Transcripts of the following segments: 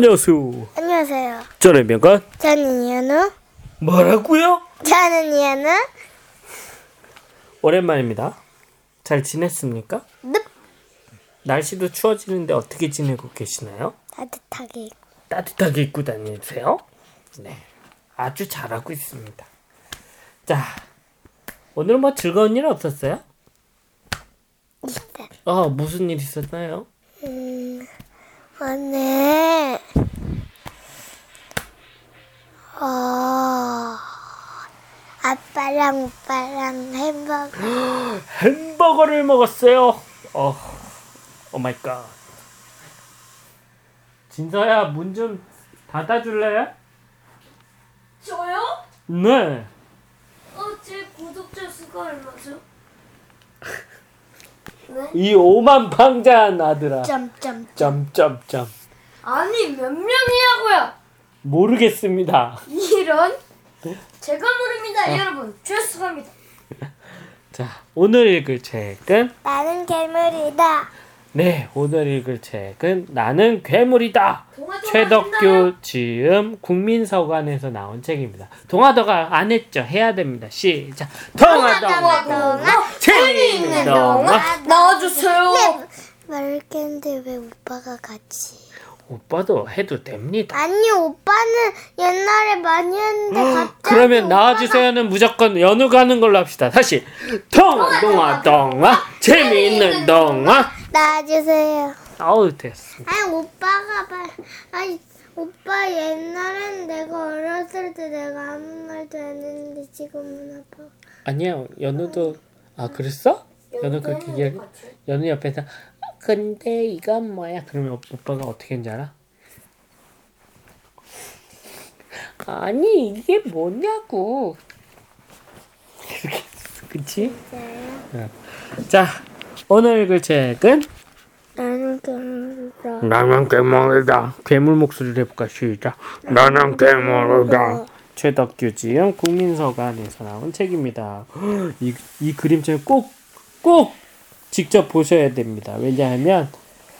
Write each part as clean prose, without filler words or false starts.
안녕하세요. 안녕하세요. 저는 명관. 저는 이현우. 뭐라고요? 저는 이현우. 오랜만입니다. 잘 지냈습니까? 넵. 날씨도 추워지는데 어떻게 지내고 계시나요? 따뜻하게 입고. 따뜻하게 입고 다니세요? 네. 아주 잘하고 있습니다. 자, 오늘 뭐 즐거운 일 없었어요? 있어요. 무슨 일 있었나요? 오늘 아빠랑 오빠랑 햄버거를 먹었어요. 오 마이 갓. 진서야, 문 좀 닫아줄래요? 저요? 네. 제 구독자 수가 얼마죠? 네? 이 오만 방자한 아들아. 점점점. 아니 몇 명이라고요? 모르겠습니다. 이런. 제가 모릅니다. 여러분 죄송합니다. 자, 오늘 읽을 책은 나는 괴물이다. 네, 오늘 읽을 책은 나는 괴물이다. 최덕규 지음 국민서관에서 나온 책입니다. 동화도가 안 했죠? 해야 됩니다. 시작. 동화도가 재미있는 동화 넣어주세요. 말을 깼는데 왜 오빠가 같이? 오빠도 해도 됩니다. 아니, 오빠는 옛날에 많이 했는데 갑자기. 그러면 나와주세요는 무조건 연우가 하는 걸로 합시다. 다시. 동화 재미있는 동화 나와주세요. 아우, 됐어. 아니, 오빠 옛날엔 내가 어렸을 때 내가 아무 말도 안 했는데 지금은 아빠. 아니야, 연우도. 아, 그랬어? 연우 그렇게 얘기해. 연우 옆에서 근데 이건 뭐야? 그러면 오빠가 어떻게 했는지 알아? 아니, 이게 뭐냐고. 이렇게 그치? 네. 자, 오늘 읽을 책은 나는 괴물이다. 괴물 목소리를 해볼까? 시작. 나는 괴물이다. 최덕규 지음 국민서관에서 나온 책입니다. 이 그림책 꼭 직접 보셔야 됩니다. 왜냐하면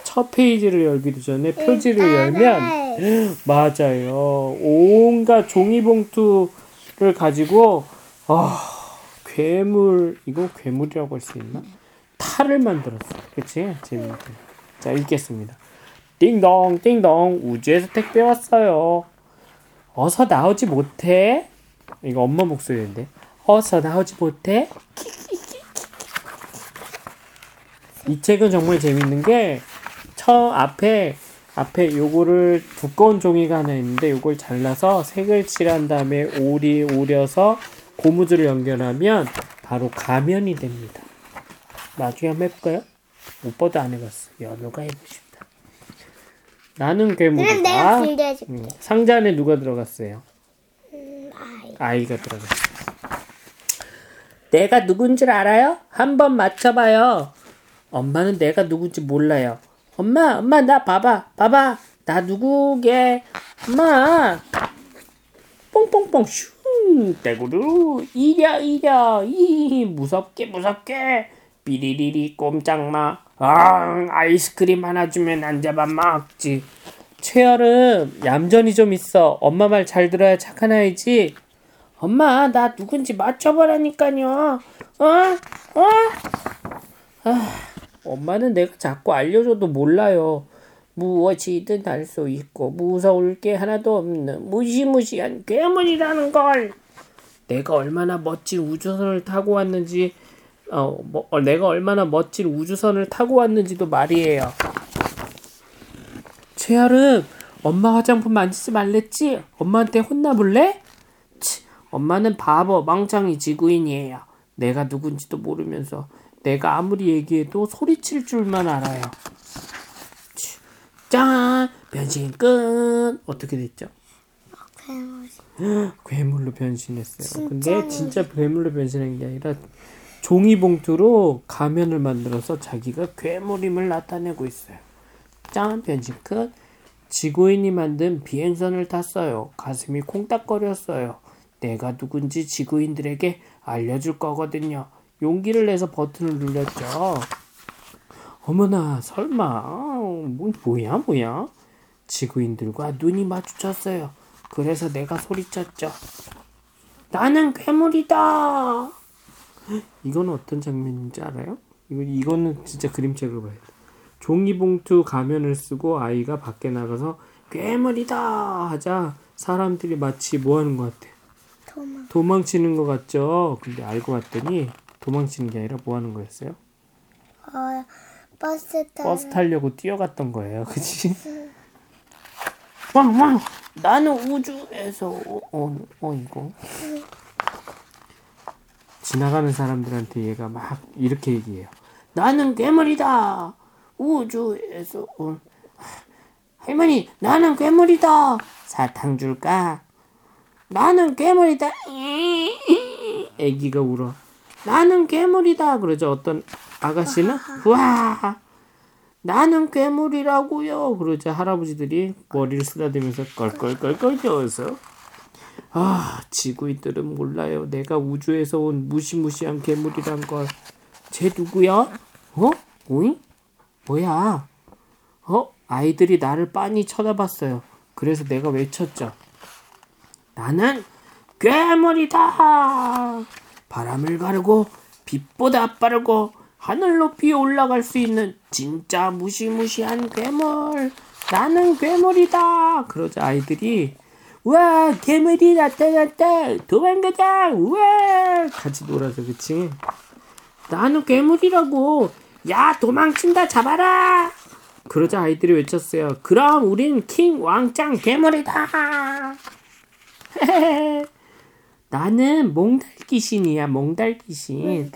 첫 페이지를 열기도 전에 표지를 열면 맞아요. 온갖 종이봉투를 가지고 괴물, 이거 괴물이라고 할 수 있나? 탈을 만들었어. 그치? 재밌다. 자, 읽겠습니다. 띵동 띵동, 우주에서 택배 왔어요. 어서 나오지 못해. 이거 엄마 목소리인데. 어서 나오지 못해. 이 책은 정말 재밌는 게 처음 앞에 요거를 두꺼운 종이가 하나 있는데 요걸 잘라서 색을 칠한 다음에 오려서 고무줄을 연결하면 바로 가면이 됩니다. 나중에 한번 해볼까요? 오빠도 안 해봤어. 연우가 해보고 싶다. 나는 괴물이다. 내가 준비해줄게. 상자 안에 누가 들어갔어요? 아이가 들어갔어요. 내가 누군 줄 알아요? 한번 맞춰봐요. 엄마는 내가 누군지 몰라요. 엄마, 나 봐봐. 나 누구게? 엄마. 뽕뽕뽕 슝. 떼구르. 이려. 이 무섭게. 삐리리리 꼼짝마. 아이스크림 하나 주면 안 잡아 막지. 최여름, 얌전히 좀 있어. 엄마 말 잘 들어야 착한 아이지. 엄마, 나 누군지 맞춰보라니까요. 엄마는 내가 자꾸 알려줘도 몰라요. 무엇이든 할 수 있고 무서울 게 하나도 없는 무시무시한 괴물이라는 걸. 내가 얼마나 멋진 우주선을 타고 왔는지 말이에요. 최아름, 엄마 화장품 만지지 말랬지? 엄마한테 혼나볼래? 엄마는 바보, 망창이 지구인이에요. 내가 누군지도 모르면서 내가 아무리 얘기해도 소리칠 줄만 알아요. 짠! 변신 끝! 어떻게 됐죠? 괴물. 괴물로 변신했어요. 근데 진짜 괴물로 변신한 게 아니라 종이봉투로 가면을 만들어서 자기가 괴물임을 나타내고 있어요. 짠! 변신 끝! 지구인이 만든 비행선을 탔어요. 가슴이 콩닥거렸어요. 내가 누군지 지구인들에게 알려줄 거거든요. 용기를 내서 버튼을 눌렀죠. 어머나, 설마 뭐야? 지구인들과 눈이 마주쳤어요. 그래서 내가 소리쳤죠. 나는 괴물이다! 이건 어떤 장면인지 알아요? 이거는 진짜 그림책으로 봐야 돼. 종이봉투 가면을 쓰고 아이가 밖에 나가서 괴물이다! 하자 사람들이 마치 뭐 하는 것 같아? 도망치는 것 같죠? 근데 알고 봤더니 도망치는 게 아니라 뭐 하는 거였어요? 버스 타려고 뛰어갔던 거예요. 그치? 왕왕! 나는 우주에서 이거 지나가는 사람들한테 얘가 막 이렇게 얘기해요. 나는 괴물이다. 우주에서 온 할머니, 나는 괴물이다. 사탕 줄까? 나는 괴물이다. 애기가 울어. 나는 괴물이다. 그러죠. 어떤 아가씨는 우와, 나는 괴물이라고요. 그러자 할아버지들이 머리를 쓰다듬으면서 껄껄껄껄거려서 아, 지구인들은 몰라요. 내가 우주에서 온 무시무시한 괴물이란 걸. 쟤 누구야? 오잉? 뭐야? 아이들이 나를 빤히 쳐다봤어요. 그래서 내가 외쳤죠. 나는 괴물이다. 바람을 가르고 빛보다 빠르고 하늘 높이 올라갈 수 있는 진짜 무시무시한 괴물. 나는 괴물이다. 그러자 아이들이 우와, 괴물이 나타났다. 도망가자. 우와. 같이 놀아서, 그치? 나는 괴물이라고. 야, 도망친다. 잡아라. 그러자 아이들이 외쳤어요. 그럼 우린 킹 왕짱 괴물이다. 나는 몽달귀신이야. 몽달귀신.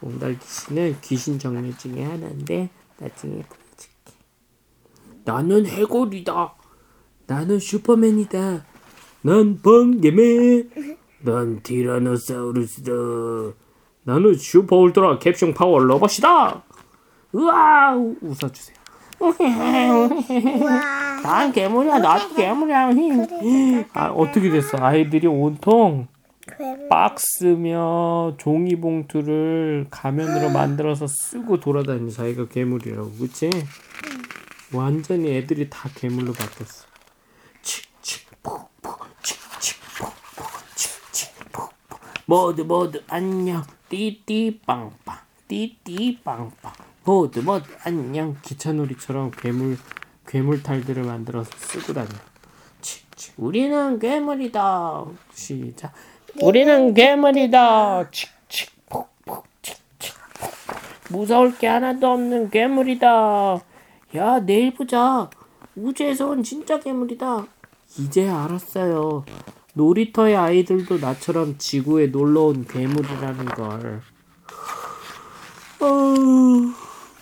몽달귀신은 귀신 종류 중에 하나인데 나중에 보여줄게. 나는 해골이다. 나는 슈퍼맨이다. 난 번개맨. 난 티라노사우루스다. 나는 슈퍼 울트라 캡슐 파워 로봇이다. 우와, 웃어주세요. 난 괴물이야, 난 괴물이야. 아, 어떻게 됐어? 아이들이 온통 박스며 종이봉투를 가면으로 만들어서 쓰고 돌아다니는 자기가 괴물이라고, 그치? 완전히 애들이 다 괴물로 바뀌었어. 모두 안녕, 띠띠빵빵, 띠띠빵빵. 모두 안녕. 기차놀이처럼 괴물탈들을 만들어서 쓰고 다녀. 우리는 괴물이다. 시작. 우리는 괴물이다. 무서울 게 하나도 없는 괴물이다. 야, 내일 보자. 우주에서 온 진짜 괴물이다. 이제 알았어요. 놀이터의 아이들도 나처럼 지구에 놀러온 괴물이라는 걸.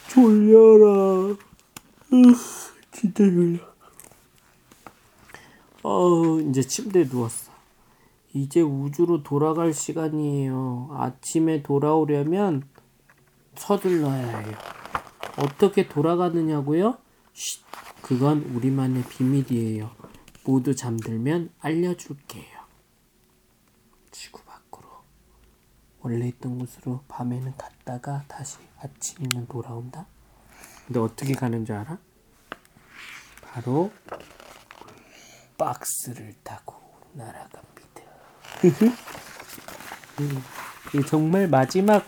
졸려라. 진짜 졸려. 이제 침대에 누웠어. 이제 우주로 돌아갈 시간이에요. 아침에 돌아오려면 서둘러야 해요. 어떻게 돌아가느냐고요? 쉿, 그건 우리만의 비밀이에요. 모두 잠들면 알려줄게요. 지구 밖으로. 원래 있던 곳으로 밤에는 갔다가 다시 아침이면 돌아온다. 근데 어떻게 가는 줄 알아? 바로 박스를 타고 날아갑니다. 정말 마지막,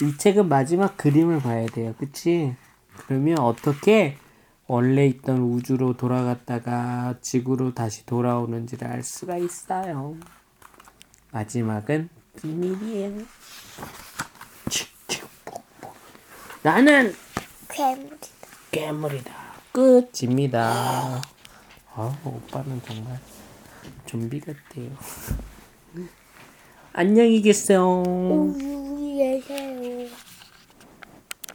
이 책은 마지막 그림을 봐야 돼요. 그치? 그러면 어떻게 원래 있던 우주로 돌아갔다가 지구로 다시 돌아오는지를 알 수가 있어요. 마지막은 비밀이에요. 나는 괴물이다. 끝입니다. 오빠는 정말 좀비 같아요. 안녕히 계세요. 우유 예세요.